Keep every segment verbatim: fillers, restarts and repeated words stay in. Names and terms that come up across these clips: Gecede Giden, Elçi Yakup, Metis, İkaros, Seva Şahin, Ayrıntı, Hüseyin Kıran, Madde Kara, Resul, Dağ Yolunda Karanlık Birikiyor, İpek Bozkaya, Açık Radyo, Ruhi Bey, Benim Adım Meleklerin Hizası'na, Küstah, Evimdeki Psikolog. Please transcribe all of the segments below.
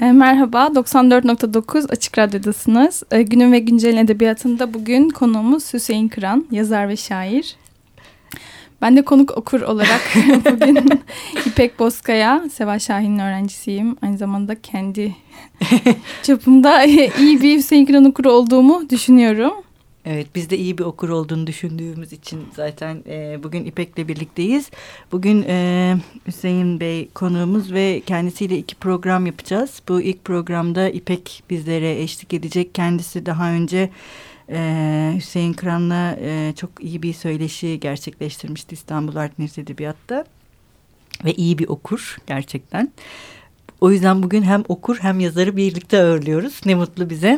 Merhaba, doksan dört nokta dokuz Açık Radyo'dasınız. Günün ve Güncel'in edebiyatında bugün konuğumuz Hüseyin Kıran, yazar ve şair. Ben de konuk okur olarak bugün İpek Bozkaya, Seva Şahin'in öğrencisiyim. Aynı zamanda kendi çapımda iyi bir Hüseyin Kıran okuru olduğumu düşünüyorum. Evet, biz de iyi bir okur olduğunu düşündüğümüz için zaten e, bugün İpek'le birlikteyiz. Bugün e, Hüseyin Bey konuğumuz ve kendisiyle iki program yapacağız. Bu ilk programda İpek bizlere eşlik edecek. Kendisi daha önce e, Hüseyin Kıran'la e, çok iyi bir söyleşi gerçekleştirmişti İstanbul Art Nefes Edebiyat'ta. Ve iyi bir okur gerçekten. O yüzden bugün hem okur hem yazarı birlikte ağırlıyoruz. Ne mutlu bize.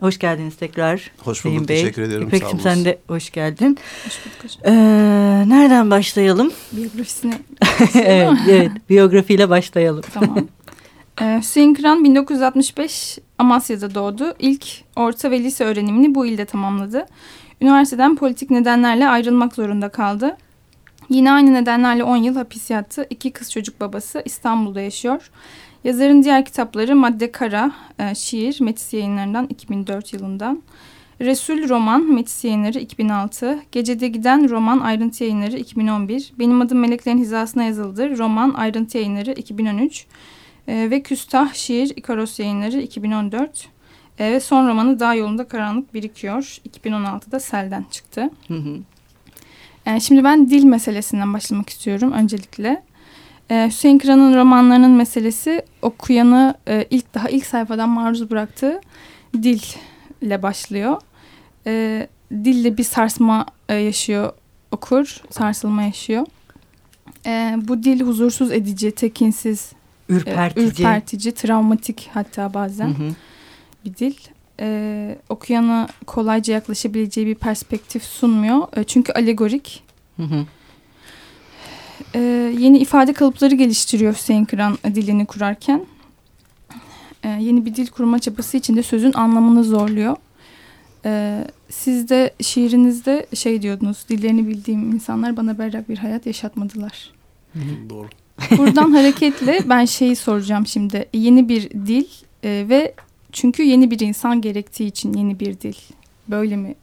Hoş geldiniz tekrar. Hoş bulduk, teşekkür ederim. İpek'cim sen de hoş geldin. Hoş bulduk. Ee, nereden başlayalım? Biyografisine. evet, evet, biyografiyle başlayalım. Tamam. Ee, Hüseyin Kıran bin dokuz yüz altmış beş Amasya'da doğdu. İlk orta ve lise öğrenimini bu ilde tamamladı. Üniversiteden politik nedenlerle ayrılmak zorunda kaldı. Yine aynı nedenlerle on yıl hapis yattı. İki kız çocuk babası, İstanbul'da yaşıyor. Yazarın diğer kitapları Madde Kara, e, şiir, Metis yayınlarından iki bin dört yılından. Resul roman, Metis yayınları iki bin altı. Gecede Giden roman, Ayrıntı yayınları iki bin on bir. Benim Adım Meleklerin Hizası'na yazıldı. Roman, Ayrıntı yayınları iki bin on üç. E, ve Küstah, şiir, İkaros yayınları iki bin on dört. E, ve son romanı Dağ Yolunda Karanlık Birikiyor. iki bin on altıda Sel'den çıktı. Hı hı. E, şimdi ben dil meselesinden başlamak istiyorum öncelikle. Hüseyin Kıran'ın romanlarının meselesi okuyanı ilk daha ilk sayfadan maruz bıraktığı dille başlıyor. E, dille bir sarsma yaşıyor okur, sarsılma yaşıyor. E, bu dil huzursuz edici, tekinsiz, ürpertici, ürpertici travmatik hatta bazen hı hı. bir dil. E, okuyana kolayca yaklaşabileceği bir perspektif sunmuyor. E, çünkü alegorik. Hı hı. Ee, yeni ifade kalıpları geliştiriyor Hüseyin Kıran dilini kurarken. Ee, yeni bir dil kurma çabası içinde sözün anlamını zorluyor. Ee, siz de şiirinizde şey diyordunuz, dillerini bildiğim insanlar bana berrak bir hayat yaşatmadılar. Doğru. Buradan hareketle ben şeyi soracağım şimdi. Yeni bir dil e, ve çünkü yeni bir insan gerektiği için yeni bir dil. Böyle mi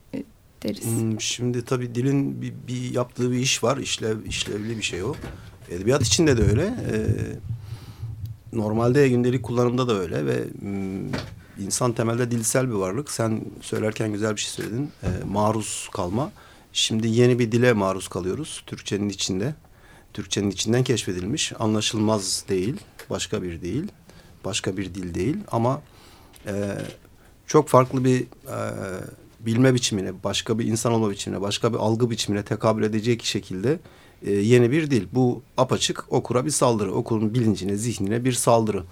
deriz? Şimdi tabii dilin bir, bir yaptığı bir iş var. İşlev, işlevli bir şey o. Edebiyat içinde de öyle. Ee, normalde gündelik kullanımda da öyle ve insan temelde dilsel bir varlık. Sen söylerken güzel bir şey söyledin. Ee, maruz kalma. Şimdi yeni bir dile maruz kalıyoruz. Türkçenin içinde. Türkçenin içinden keşfedilmiş. Anlaşılmaz değil. Başka bir değil. Başka bir dil değil. Ama e, çok farklı bir e, bilme biçimine, başka bir insan olma biçimine, başka bir algı biçimine tekabül edecek şekilde e, yeni bir dil. Bu apaçık okura bir saldırı. Okurun bilincine, zihnine bir saldırı.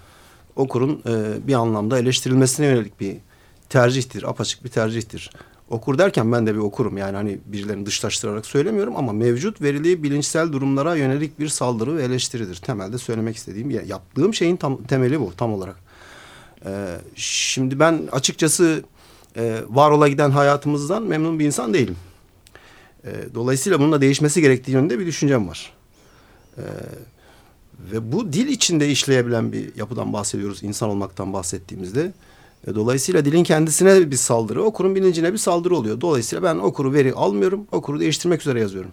Okurun e, bir anlamda eleştirilmesine yönelik bir tercihtir. Apaçık bir tercihtir. Okur derken ben de bir okurum. Yani hani birilerini dışlaştırarak söylemiyorum ama mevcut verili bilinçsel durumlara yönelik bir saldırı ve eleştiridir. Temelde söylemek istediğim, yaptığım şeyin tam, temeli bu tam olarak. E, şimdi ben açıkçası Ee, var ola giden hayatımızdan memnun bir insan değilim. Ee, dolayısıyla bunun da değişmesi gerektiği yönünde bir düşüncem var. Ee, ve bu dil içinde işleyebilen bir yapıdan bahsediyoruz. İnsan olmaktan bahsettiğimizde. Ee, dolayısıyla dilin kendisine bir saldırı, okurun bilincine bir saldırı oluyor. Dolayısıyla ben okuru veri almıyorum, okuru değiştirmek üzere yazıyorum.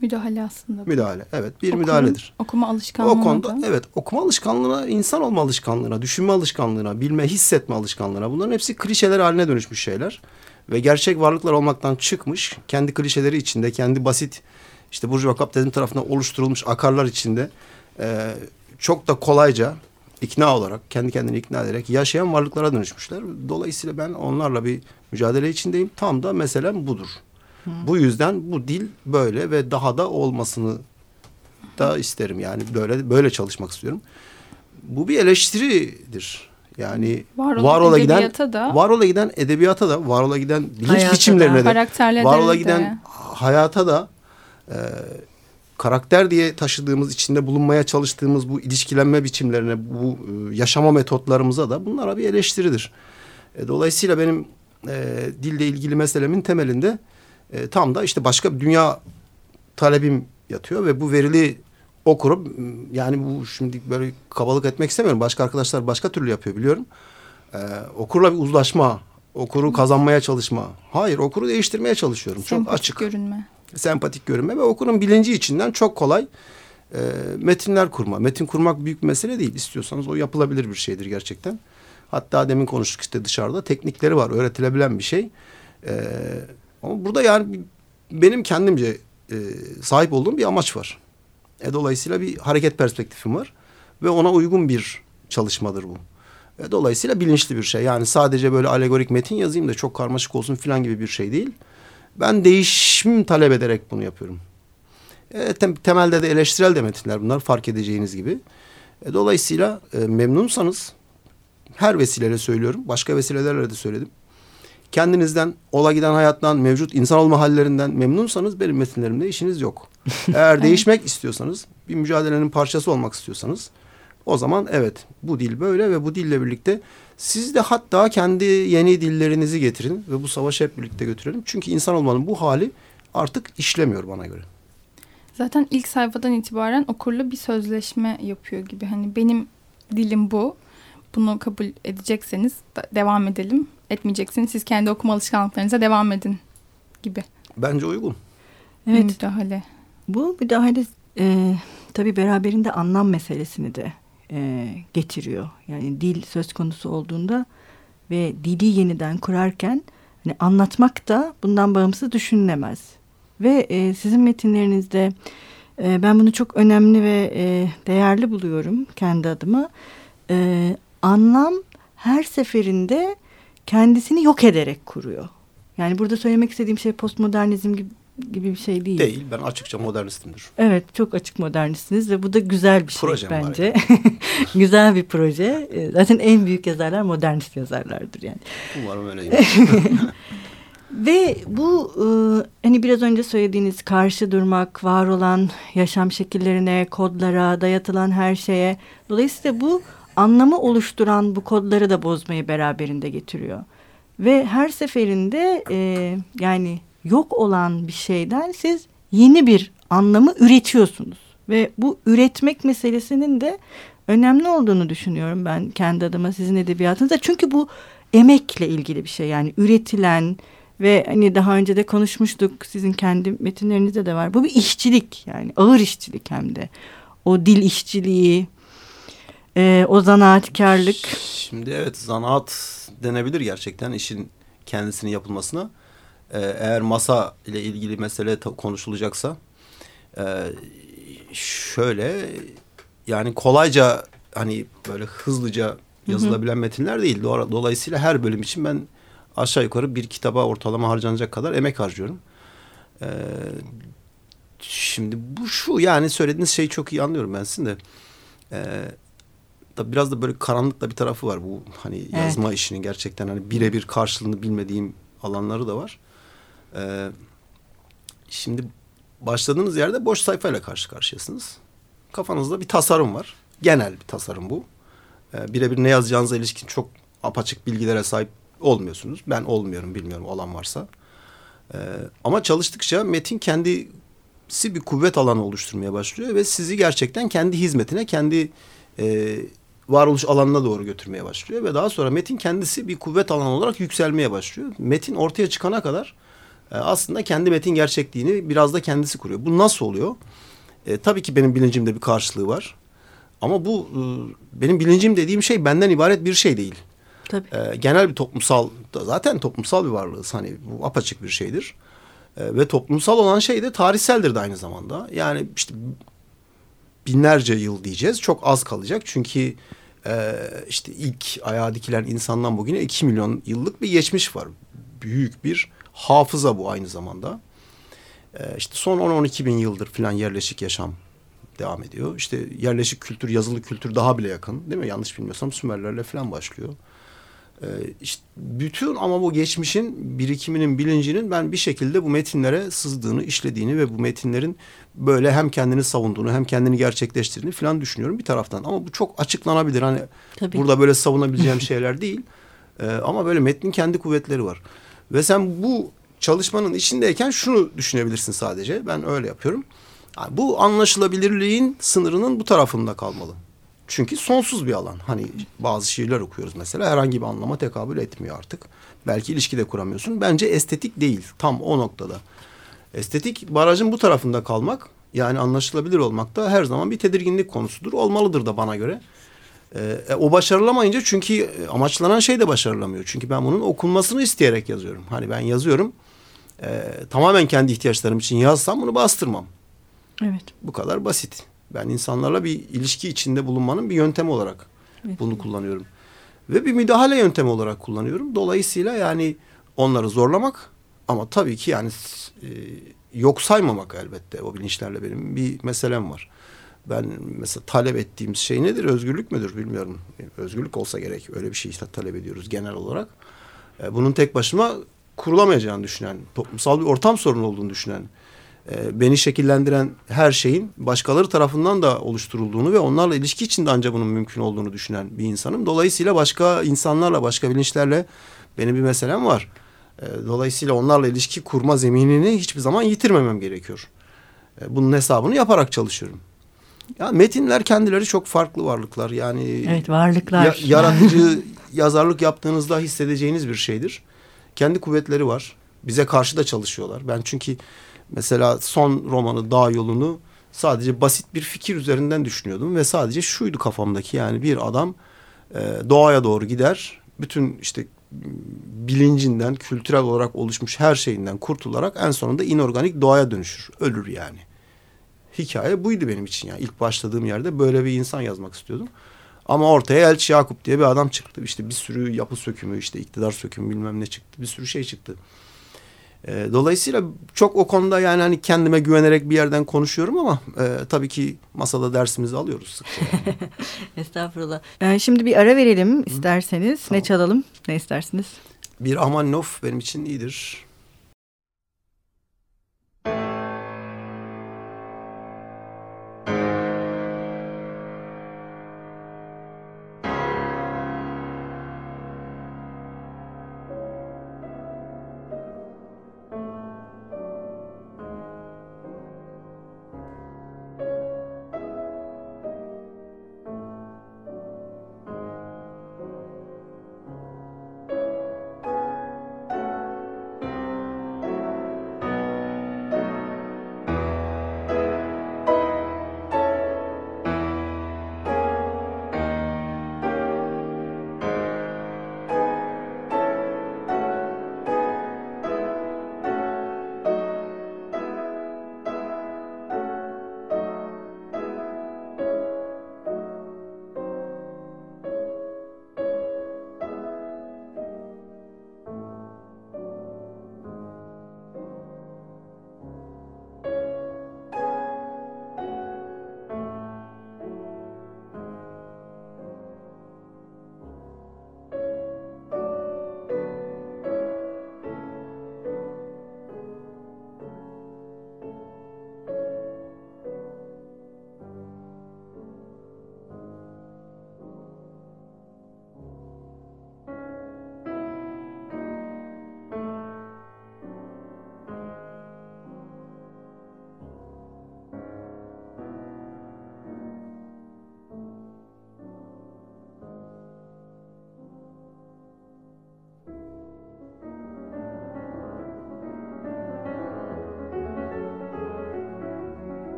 Müdahale aslında. Bu. Müdahale, evet. Bir Okum, müdahaledir. Okuma alışkanlığı. O konuda, evet. Okuma alışkanlığına, insan olma alışkanlığına, düşünme alışkanlığına, bilme, hissetme alışkanlığına. Bunların hepsi klişeler haline dönüşmüş şeyler. Ve gerçek varlıklar olmaktan çıkmış. Kendi klişeleri içinde, kendi basit, işte burjuva kapitalizm tarafından oluşturulmuş akarlar içinde e, çok da kolayca ikna olarak, kendi kendini ikna ederek yaşayan varlıklara dönüşmüşler. Dolayısıyla ben onlarla bir mücadele içindeyim. Tam da meselem budur. Hı. Bu yüzden bu dil böyle ve daha da olmasını da isterim. Yani böyle böyle çalışmak istiyorum. Bu bir eleştiridir. Yani var, var ola giden da, var ola giden edebiyata da, var ola giden bilinç biçimlerine da, de, var ola giden de. hayata da e, karakter diye taşıdığımız, içinde bulunmaya çalıştığımız bu ilişkilenme biçimlerine, bu e, yaşama metotlarımıza da bunlara bir eleştiridir. E, dolayısıyla benim e, dille ilgili meselemin temelinde E, tam da işte başka bir dünya talebim yatıyor ve bu verili okurum. Yani bu şimdi böyle kabalık etmek istemiyorum. Başka arkadaşlar başka türlü yapıyor biliyorum. Ee, okurla bir uzlaşma, okuru kazanmaya çalışma. Hayır, okuru değiştirmeye çalışıyorum. Sempatik çok açık. Görünme. Sempatik görünme ve okurun bilinci içinden çok kolay e, metinler kurma. Metin kurmak büyük bir mesele değil. İstiyorsanız o yapılabilir bir şeydir gerçekten. Hatta demin konuştuk işte dışarıda. Teknikleri var, öğretilebilen bir şey. Ee, ama burada yani benim kendimce e, sahip olduğum bir amaç var. E, dolayısıyla bir hareket perspektifim var. Ve ona uygun bir çalışmadır bu. E, dolayısıyla bilinçli bir şey. Yani sadece böyle alegorik metin yazayım da çok karmaşık olsun falan gibi bir şey değil. Ben değişim talep ederek bunu yapıyorum. E, tem- temelde de eleştirel de metinler bunlar, fark edeceğiniz gibi. E, dolayısıyla e, memnunsanız, her vesileyle söylüyorum, başka vesilelerle de söyledim. Kendinizden, ola giden hayattan, mevcut insan olma hallerinden memnunsanız benim metinlerimde işiniz yok. Eğer değişmek istiyorsanız, bir mücadelenin parçası olmak istiyorsanız, o zaman evet bu dil böyle ve bu dille birlikte siz de hatta kendi yeni dillerinizi getirin ve bu savaşı hep birlikte götürelim. Çünkü insan olmanın bu hali artık işlemiyor bana göre. Zaten ilk sayfadan itibaren okurla bir sözleşme yapıyor gibi. Hani benim dilim bu. Bunu kabul edecekseniz devam edelim. Etmeyecekseniz siz kendi okuma alışkanlıklarınıza devam edin gibi. Bence uygun. Evet. Müdahale. Bu müdahale e, tabii beraberinde anlam meselesini de e, getiriyor. Yani dil söz konusu olduğunda ve dili yeniden kurarken hani anlatmak da bundan bağımsız düşünülemez. Ve e, sizin metinlerinizde e, ben bunu çok önemli ve e, değerli buluyorum kendi adıma. E, Anlam her seferinde kendisini yok ederek kuruyor. Yani burada söylemek istediğim şey postmodernizm gibi, gibi bir şey değil. Değil. Ben açıkça modernistimdir. Evet, çok açık modernistsiniz ve bu da güzel bir şey. Projem bence. Güzel bir proje. Zaten en büyük yazarlar modernist yazarlardır yani. Umarım öyleyim. Ve bu hani biraz önce söylediğiniz karşı durmak, var olan yaşam şekillerine, kodlara, dayatılan her şeye. Dolayısıyla bu anlamı oluşturan bu kodları da bozmayı beraberinde getiriyor. Ve her seferinde e, yani yok olan bir şeyden siz yeni bir anlamı üretiyorsunuz. Ve bu üretmek meselesinin de önemli olduğunu düşünüyorum ben kendi adıma, sizin edebiyatınızda. Çünkü bu emekle ilgili bir şey, yani üretilen ve hani daha önce de konuşmuştuk, sizin kendi metinlerinizde de var. Bu bir işçilik, yani ağır işçilik hem de. O dil işçiliği. Ee, o zanaatkarlık. Şimdi evet, zanaat denebilir gerçekten işin kendisinin yapılmasına. Ee, eğer masa ile ilgili mesele ta- konuşulacaksa e, şöyle yani kolayca hani böyle hızlıca yazılabilen, hı hı, metinler değil. Do- dolayısıyla her bölüm için ben aşağı yukarı bir kitaba ortalama harcanacak kadar emek harcıyorum. Ee, şimdi bu şu yani söylediğiniz şeyi çok iyi anlıyorum ben sizin de. Ee, Tabii biraz da böyle karanlık da bir tarafı var bu hani yazma, evet, işinin gerçekten hani birebir karşılığını bilmediğim alanları da var. Ee, şimdi başladığınız yerde boş sayfayla karşı karşıyasınız. Kafanızda bir tasarım var. Genel bir tasarım bu. Ee, birebir ne yazacağınıza ilişkin çok apaçık bilgilere sahip olmuyorsunuz. Ben olmuyorum, bilmiyorum, olan varsa. Ee, ama çalıştıkça metin kendisi bir kuvvet alanı oluşturmaya başlıyor ve sizi gerçekten kendi hizmetine, kendi E, varoluş alanına doğru götürmeye başlıyor ve daha sonra metin kendisi bir kuvvet alanı olarak yükselmeye başlıyor. Metin ortaya çıkana kadar e, aslında kendi metin gerçekliğini biraz da kendisi kuruyor. Bu nasıl oluyor? E, tabii ki benim bilincimde bir karşılığı var. Ama bu e, benim bilincim dediğim şey benden ibaret bir şey değil. Tabii. E, genel bir toplumsal, zaten toplumsal bir varlığız. Hani bu apaçık bir şeydir. E, ve toplumsal olan şey de tarihseldir de aynı zamanda. Yani işte binlerce yıl diyeceğiz. Çok az kalacak. Çünkü e, işte ilk ayağa dikilen insandan bugüne iki milyon yıllık bir geçmiş var. Büyük bir hafıza bu aynı zamanda. E, işte son on on iki bin yıldır falan yerleşik yaşam devam ediyor. İşte yerleşik kültür, yazılı kültür daha bile yakın. Değil mi? Yanlış bilmiyorsam Sümerlerle falan başlıyor. E, işte bütün ama bu geçmişin birikiminin, bilincinin ben bir şekilde bu metinlere sızdığını, işlediğini ve bu metinlerin böyle hem kendini savunduğunu hem kendini gerçekleştirdiğini falan düşünüyorum bir taraftan. Ama bu çok açıklanabilir. Hani tabii, burada böyle savunabileceğim şeyler değil. Ee, ama böyle metnin kendi kuvvetleri var. Ve sen bu çalışmanın içindeyken şunu düşünebilirsin sadece. Ben öyle yapıyorum. Yani bu anlaşılabilirliğin sınırının bu tarafında kalmalı. Çünkü sonsuz bir alan. Hani bazı şiirler okuyoruz mesela, herhangi bir anlama tekabül etmiyor artık. Belki ilişki de kuramıyorsun. Bence estetik değil tam o noktada. Estetik barajın bu tarafında kalmak, yani anlaşılabilir olmak da her zaman bir tedirginlik konusudur. Olmalıdır da bana göre. E, o başarılamayınca, çünkü amaçlanan şey de başarılamıyor. Çünkü ben bunun okunmasını isteyerek yazıyorum. Hani ben yazıyorum. E, tamamen kendi ihtiyaçlarım için yazsam bunu bastırmam. Evet. Bu kadar basit. Ben insanlarla bir ilişki içinde bulunmanın bir yöntemi olarak evet. bunu kullanıyorum. Ve bir müdahale yöntemi olarak kullanıyorum. Dolayısıyla yani onları zorlamak ama tabii ki yani e, yok saymamak elbette. O bilinçlerle benim bir meselem var. Ben mesela talep ettiğimiz şey nedir? Özgürlük müdür? Bilmiyorum. Özgürlük olsa gerek. Öyle bir şey işte talep ediyoruz genel olarak. E, bunun tek başına kurulamayacağını düşünen, toplumsal bir ortam sorunu olduğunu düşünen, beni şekillendiren her şeyin başkaları tarafından da oluşturulduğunu ve onlarla ilişki içinde ancak bunun mümkün olduğunu düşünen bir insanım. Dolayısıyla başka insanlarla, başka bilinçlerle benim bir meselem var. Dolayısıyla onlarla ilişki kurma zeminini hiçbir zaman yitirmemem gerekiyor. Bunun hesabını yaparak çalışıyorum. Ya metinler kendileri çok farklı varlıklar. Yani evet, varlıklar. Ya, yaratıcı yazarlık yaptığınızda hissedeceğiniz bir şeydir. Kendi kuvvetleri var. Bize karşı da çalışıyorlar. Ben çünkü mesela son romanı Dağ Yolunu sadece basit bir fikir üzerinden düşünüyordum ve sadece şuydu kafamdaki, yani bir adam e, doğaya doğru gider, bütün işte bilincinden, kültürel olarak oluşmuş her şeyinden kurtularak en sonunda inorganik doğaya dönüşür, ölür yani. Hikaye buydu benim için yani. İlk başladığım yerde böyle bir insan yazmak istiyordum. Ama ortaya Elçi Yakup diye bir adam çıktı. İşte bir sürü yapı sökümü, işte iktidar sökümü, bilmem ne çıktı, bir sürü şey çıktı. Dolayısıyla çok o konuda yani hani kendime güvenerek bir yerden konuşuyorum ama e, tabii ki masada dersimizi alıyoruz sıkça. Yani. Estağfurullah. Yani şimdi bir ara verelim isterseniz. Hı, tamam. Ne çalalım? Ne istersiniz? Bir Amannof benim için iyidir.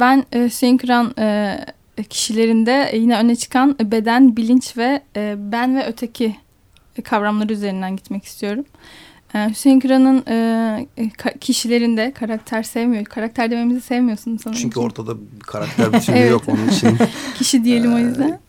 Ben Hüseyin Kıran kişilerinde yine öne çıkan beden, bilinç ve ben ve öteki kavramları üzerinden gitmek istiyorum. Hüseyin Kıran'ın kişilerinde karakter sevmiyor. Karakter dememizi sevmiyorsun sanırım. Çünkü ortada bir karakter bütünlüğü evet. Yok onun için. Kişi diyelim o yüzden.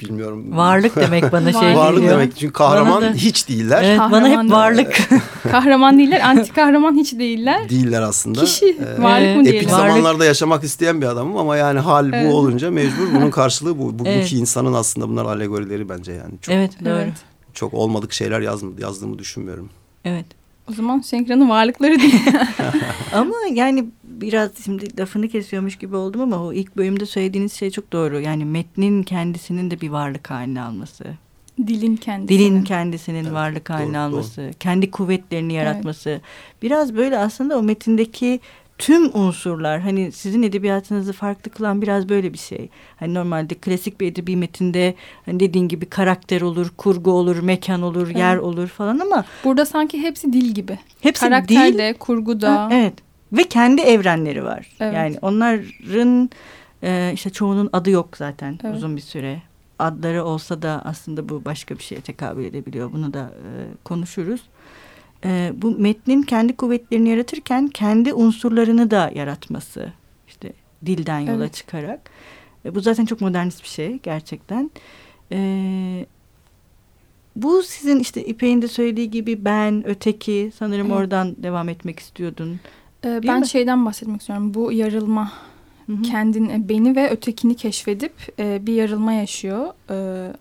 Bilmiyorum. Varlık demek bana şey. Varlık geliyor. Demek çünkü kahraman da, hiç değiller. Evet, bana hep varlık. Kahraman değiller, anti kahraman hiç değiller. Değiller aslında. Kişi, ee, varlık mı diyelim? Epik zamanlarda yaşamak isteyen bir adamım ama yani hal evet. Bu olunca mecbur. Bunun karşılığı bu. Bugünkü evet. insanın aslında bunlar alegorileri bence yani. Çok, evet, doğru. Çok olmadık şeyler yazdım, yazdığımı düşünmüyorum. Evet. O zaman Şenkran'ın varlıkları diye. Ama yani biraz şimdi lafını kesiyormuş gibi oldum ama o ilk bölümde söylediğiniz şey çok doğru. Yani metnin kendisinin de bir varlık haline alması. Dilin kendisinin. Dilin kendisinin evet, varlık haline doğru, alması. Doğru. Kendi kuvvetlerini yaratması. Evet. Biraz böyle aslında o metindeki tüm unsurlar hani sizin edebiyatınızı farklı kılan biraz böyle bir şey. Hani normalde klasik bir edebi metinde hani dediğin gibi karakter olur, kurgu olur, mekan olur, evet. yer olur falan ama burada sanki hepsi dil gibi. Hepsi karakter dil. De, kurgu da. Ha, evet. Ve kendi evrenleri var. Evet. Yani onların e, işte çoğunun adı yok zaten evet. uzun bir süre. Adları olsa da aslında bu başka bir şeye tekabül edebiliyor. Bunu da e, konuşuruz. Ee, bu metnin kendi kuvvetlerini yaratırken kendi unsurlarını da yaratması işte dilden yola evet. çıkarak ee, bu zaten çok modernist bir şey gerçekten ee, bu sizin işte İpek'in de söylediği gibi ben öteki sanırım evet. oradan devam etmek istiyordun ee, ben mi? Şeyden bahsetmek istiyorum bu yarılma Hı-hı. kendini beni ve ötekini keşfedip e, bir yarılma yaşıyor e,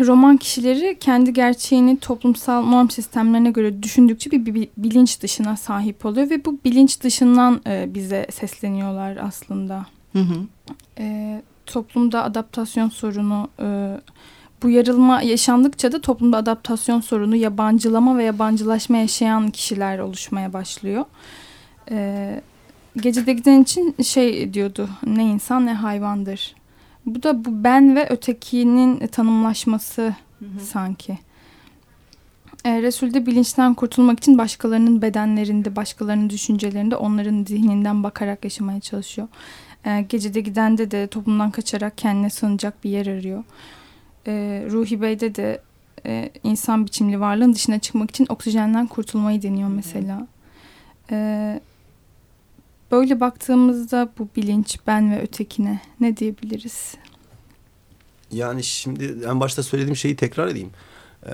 roman kişileri kendi gerçeğini toplumsal norm sistemlerine göre düşündükçe bir bilinç dışına sahip oluyor ve bu bilinç dışından bize sesleniyorlar aslında. Hı hı. E, toplumda adaptasyon sorunu, e, bu yarılma yaşandıkça da toplumda adaptasyon sorunu, yabancılama ve yabancılaşma yaşayan kişiler oluşmaya başlıyor. E, Gecede Giden için şey diyordu, ne insan ne hayvandır. Bu da bu ben ve ötekinin tanımlaşması hı hı. sanki. E, Resul'de bilinçten kurtulmak için başkalarının bedenlerinde, başkalarının düşüncelerinde onların zihninden bakarak yaşamaya çalışıyor. E, Gecede Giden'de de toplumdan kaçarak kendine sığınacak bir yer arıyor. E, Ruhi Bey'de de e, insan biçimli varlığın dışına çıkmak için oksijenden kurtulmayı deniyor mesela. Evet. Böyle baktığımızda bu bilinç, ben ve ötekine ne diyebiliriz? Yani şimdi en başta söylediğim şeyi tekrar edeyim.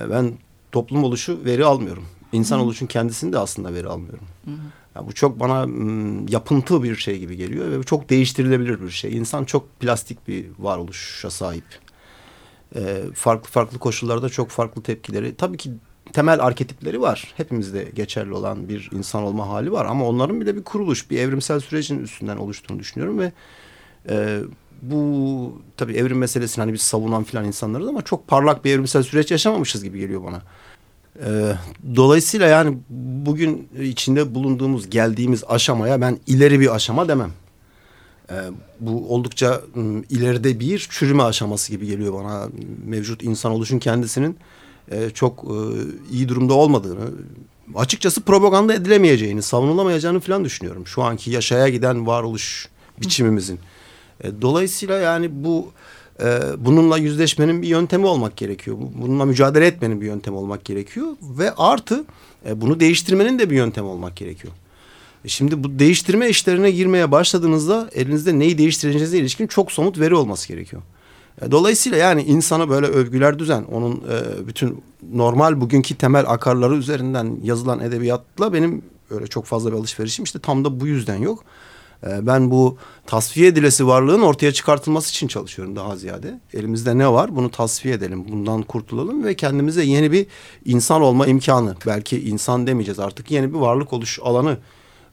Ben toplum oluşu veri almıyorum. İnsan Hı. oluşun kendisini de aslında veri almıyorum. Yani bu çok bana yapıntı bir şey gibi geliyor ve çok değiştirilebilir bir şey. İnsan çok plastik bir varoluşa sahip. Farklı farklı koşullarda çok farklı tepkileri. Tabii ki temel arketipleri var. Hepimizde geçerli olan bir insan olma hali var. Ama onların bile bir kuruluş, bir evrimsel sürecin üstünden oluştuğunu düşünüyorum. Ve e, bu tabii evrim meselesini hani biz savunan filan insanlarız ama çok parlak bir evrimsel süreç yaşamamışız gibi geliyor bana. E, dolayısıyla yani bugün içinde bulunduğumuz, geldiğimiz aşamaya ben ileri bir aşama demem. E, bu oldukça m, ileride bir çürüme aşaması gibi geliyor bana. Mevcut insan oluşun kendisinin çok iyi durumda olmadığını, açıkçası propaganda edilemeyeceğini, savunulamayacağını falan düşünüyorum. Şu anki yaşaya giden varoluş biçimimizin. Dolayısıyla yani bu bununla yüzleşmenin bir yöntemi olmak gerekiyor. Bununla mücadele etmenin bir yöntemi olmak gerekiyor. Ve artı bunu değiştirmenin de bir yöntemi olmak gerekiyor. Şimdi bu değiştirme işlerine girmeye başladığınızda elinizde neyi değiştireceğinize ilişkin çok somut veri olması gerekiyor. Dolayısıyla yani insana böyle övgüler düzen, onun e, bütün normal bugünkü temel akarları üzerinden yazılan edebiyatla benim öyle çok fazla bir alışverişim işte tam da bu yüzden yok. E, ben bu tasfiye edilesi varlığın ortaya çıkartılması için çalışıyorum daha ziyade. Elimizde ne var? Bunu tasfiye edelim, bundan kurtulalım ve kendimize yeni bir insan olma imkanı, belki insan demeyeceğiz artık, yeni bir varlık oluş alanı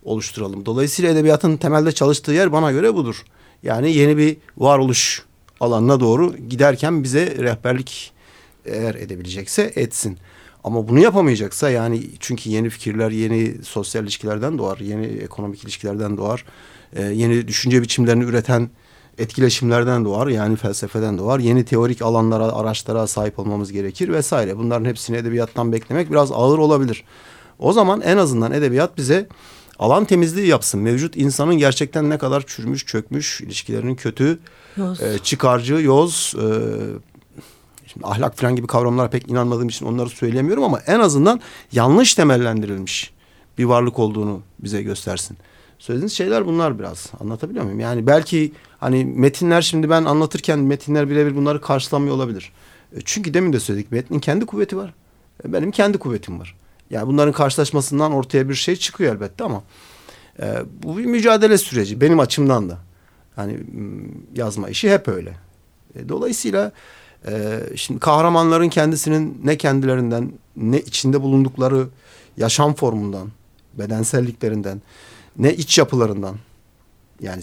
oluşturalım. Dolayısıyla edebiyatın temelde çalıştığı yer bana göre budur. Yani yeni bir varoluş alanına doğru giderken bize rehberlik eğer edebilecekse etsin. Ama bunu yapamayacaksa yani çünkü yeni fikirler yeni sosyal ilişkilerden doğar, yeni ekonomik ilişkilerden doğar, e, yeni düşünce biçimlerini üreten etkileşimlerden doğar, yani felsefeden doğar, yeni teorik alanlara, araçlara sahip olmamız gerekir vesaire. Bunların hepsini edebiyattan beklemek biraz ağır olabilir. O zaman en azından edebiyat bize alan temizliği yapsın. Mevcut insanın gerçekten ne kadar çürümüş, çökmüş, ilişkilerinin kötü, e, çıkarcı, yoz, e, şimdi ahlak falan gibi kavramlara pek inanmadığım için onları söylemiyorum ama en azından yanlış temellendirilmiş bir varlık olduğunu bize göstersin. Söylediğiniz şeyler bunlar, biraz anlatabiliyor muyum? Yani belki hani metinler, şimdi ben anlatırken metinler birebir bunları karşılamıyor olabilir. Çünkü demin de söyledik, metnin kendi kuvveti var. Benim kendi kuvvetim var. Yani bunların karşılaşmasından ortaya bir şey çıkıyor elbette ama e, bu bir mücadele süreci benim açımdan da. Yani yazma işi hep öyle. E, dolayısıyla e, şimdi kahramanların kendisinin ne kendilerinden, ne içinde bulundukları yaşam formundan, bedenselliklerinden, ne iç yapılarından, yani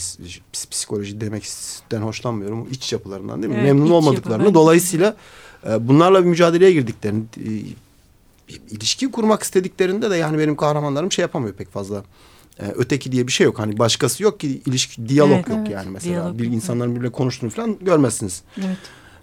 psikoloji demekten hoşlanmıyorum, iç yapılarından değil mi? Evet, memnun olmadıklarını. Yapı, dolayısıyla e, bunlarla bir mücadeleye girdiklerini, e, ilişki kurmak istediklerinde de yani benim kahramanlarım şey yapamıyor pek fazla. Ee, öteki diye bir şey yok. Hani başkası yok ki, ilişki, diyalog evet, yok evet, yani mesela. Bir insanların birbirle konuştuğunu falan görmezsiniz. Evet.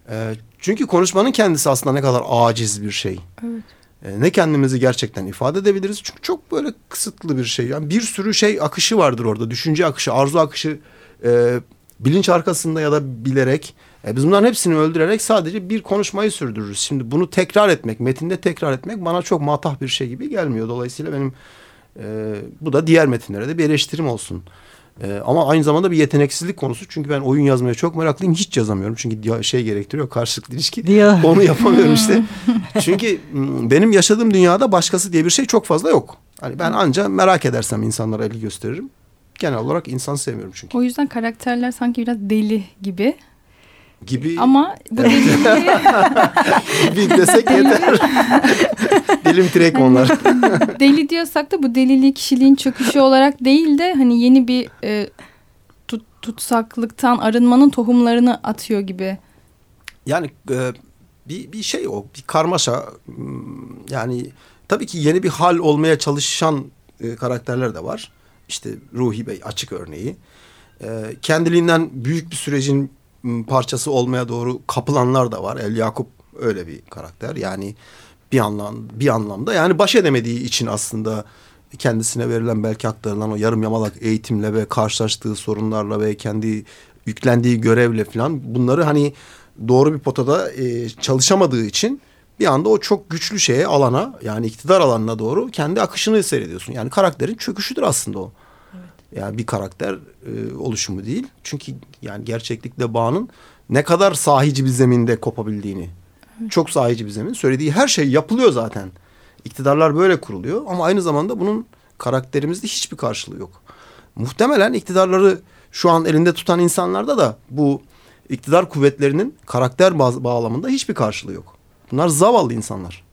Ee, çünkü konuşmanın kendisi aslında ne kadar aciz bir şey. Evet. Ee, ne kendimizi gerçekten ifade edebiliriz. Çünkü çok böyle kısıtlı bir şey. Yani bir sürü şey akışı vardır orada. Düşünce akışı, arzu akışı, e, bilinç arkasında ya da bilerek. E biz bunların hepsini öldürerek sadece bir konuşmayı sürdürürüz. Şimdi bunu tekrar etmek, metinde tekrar etmek bana çok matah bir şey gibi gelmiyor. Dolayısıyla benim e, bu da diğer metinlere de bir eleştirim olsun. E, ama aynı zamanda bir yeteneksizlik konusu. Çünkü ben oyun yazmaya çok meraklıyım. Hiç yazamıyorum. Çünkü şey gerektiriyor, karşılıklı ilişki. Diyalog. Onu yapamıyorum işte. Çünkü benim yaşadığım dünyada başkası diye bir şey çok fazla yok. Hani ben ancak merak edersem insanlara ilgi gösteririm. Genel olarak insan sevmiyorum çünkü. O yüzden karakterler sanki biraz deli gibi. Gibi. Ama bu deliliği... bir desek yeter. Dilim direkt onlar. Deli diyorsak da bu deliliği kişiliğin çöküşü olarak değil de hani yeni bir e, tut, tutsaklıktan arınmanın tohumlarını atıyor gibi. Yani e, bir, bir şey o. Bir karmaşa. Yani tabii ki yeni bir hal olmaya çalışan e, karakterler de var. İşte Ruhi Bey açık örneği. E, kendiliğinden büyük bir sürecin parçası olmaya doğru kapılanlar da var. Elçi Yakup öyle bir karakter. Yani bir anlam, bir anlamda yani baş edemediği için aslında kendisine verilen, belki aktarılan o yarım yamalak eğitimle ve karşılaştığı sorunlarla ve kendi yüklendiği görevle falan bunları hani doğru bir potada e, çalışamadığı için bir anda o çok güçlü şeye, alana, yani iktidar alanına doğru kendi akışını seyrediyorsun. Yani karakterin çöküşüdür aslında o. Yani bir karakter e, oluşumu değil. Çünkü yani gerçeklikle bağının ne kadar sahici bir zeminde kopabildiğini. Hı. Çok sahici bir zemin. Söylediği her şey yapılıyor zaten. İktidarlar böyle kuruluyor. Ama aynı zamanda bunun karakterimizde hiçbir karşılığı yok. Muhtemelen iktidarları şu an elinde tutan insanlarda da bu iktidar kuvvetlerinin karakter ba- bağlamında hiçbir karşılığı yok. Bunlar zavallı insanlar.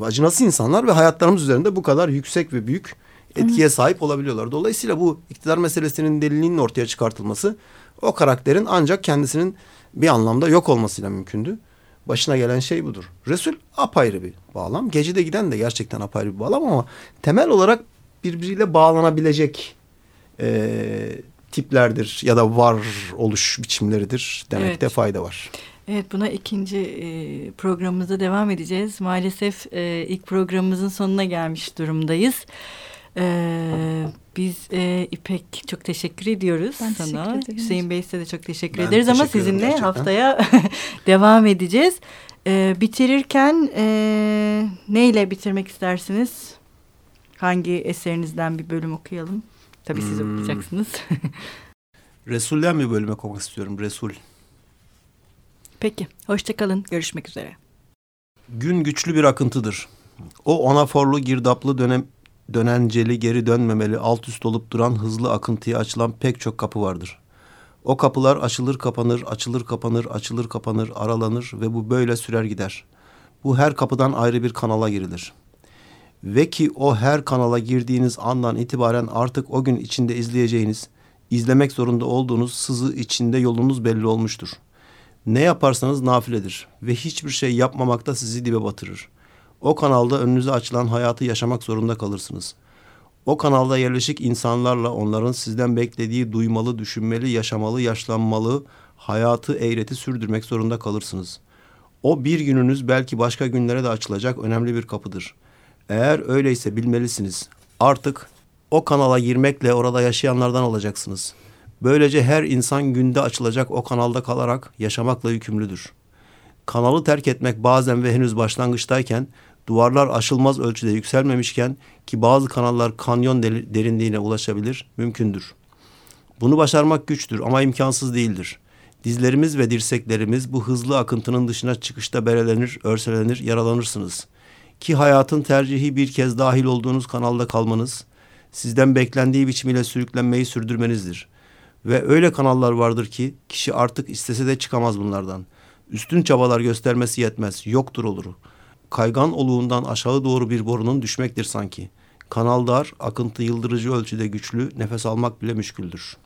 Acınası insanlar ve hayatlarımız üzerinde bu kadar yüksek ve büyük etkiye sahip olabiliyorlar. Dolayısıyla bu iktidar meselesinin, deliliğinin ortaya çıkartılması o karakterin ancak kendisinin bir anlamda yok olmasıyla mümkündü. Başına gelen şey budur. Resul apayrı bir bağlam. Gecede Giden de gerçekten apayrı bir bağlam ama temel olarak birbiriyle bağlanabilecek e, tiplerdir ya da var oluş biçimleridir demekte evet. fayda var. Evet, buna ikinci e, programımıza devam edeceğiz. Maalesef e, ilk programımızın sonuna gelmiş durumdayız. Ee, biz e, İpek çok teşekkür ediyoruz ben sana. Teşekkür ederim. Hüseyin Bey, size de çok teşekkür ben ederiz teşekkür ama sizinle gerçekten haftaya devam edeceğiz. Ee, bitirirken e, neyle bitirmek istersiniz? Hangi eserinizden bir bölüm okuyalım? Tabii hmm. siz okuyacaksınız. Resul'den bir bölüm okumak istiyorum. Resul. Peki. Hoşçakalın. Görüşmek üzere. Gün güçlü bir akıntıdır. O anaforlu, girdaplı dönem dönenceli, geri dönmemeli, alt üst olup duran hızlı akıntıya açılan pek çok kapı vardır. O kapılar açılır kapanır, açılır kapanır, açılır kapanır, aralanır ve bu böyle sürer gider. Bu her kapıdan ayrı bir kanala girilir. Ve ki o her kanala girdiğiniz andan itibaren artık o gün içinde izleyeceğiniz, izlemek zorunda olduğunuz sızı içinde yolunuz belli olmuştur. Ne yaparsanız nafiledir ve hiçbir şey yapmamak da sizi dibe batırır. O kanalda önünüze açılan hayatı yaşamak zorunda kalırsınız. O kanalda yerleşik insanlarla onların sizden beklediği duymalı, düşünmeli, yaşamalı, yaşlanmalı hayatı, eğreti sürdürmek zorunda kalırsınız. O bir gününüz belki başka günlere de açılacak önemli bir kapıdır. Eğer öyleyse bilmelisiniz. Artık o kanala girmekle orada yaşayanlardan olacaksınız. Böylece her insan günde açılacak o kanalda kalarak yaşamakla yükümlüdür. Kanalı terk etmek bazen ve henüz başlangıçtayken, duvarlar aşılmaz ölçüde yükselmemişken ki bazı kanallar kanyon derinliğine ulaşabilir, mümkündür. Bunu başarmak güçtür ama imkansız değildir. Dizlerimiz ve dirseklerimiz bu hızlı akıntının dışına çıkışta berelenir, örselenir, yaralanırsınız. Ki hayatın tercihi bir kez dahil olduğunuz kanalda kalmanız, sizden beklendiği biçimiyle sürüklenmeyi sürdürmenizdir. Ve öyle kanallar vardır ki kişi artık istese de çıkamaz bunlardan. Üstün çabalar göstermesi yetmez, yoktur olur. Kaygan oluğundan aşağı doğru bir borunun düşmektir sanki. Kanal dar, akıntı yıldırıcı ölçüde güçlü, nefes almak bile müşküldür.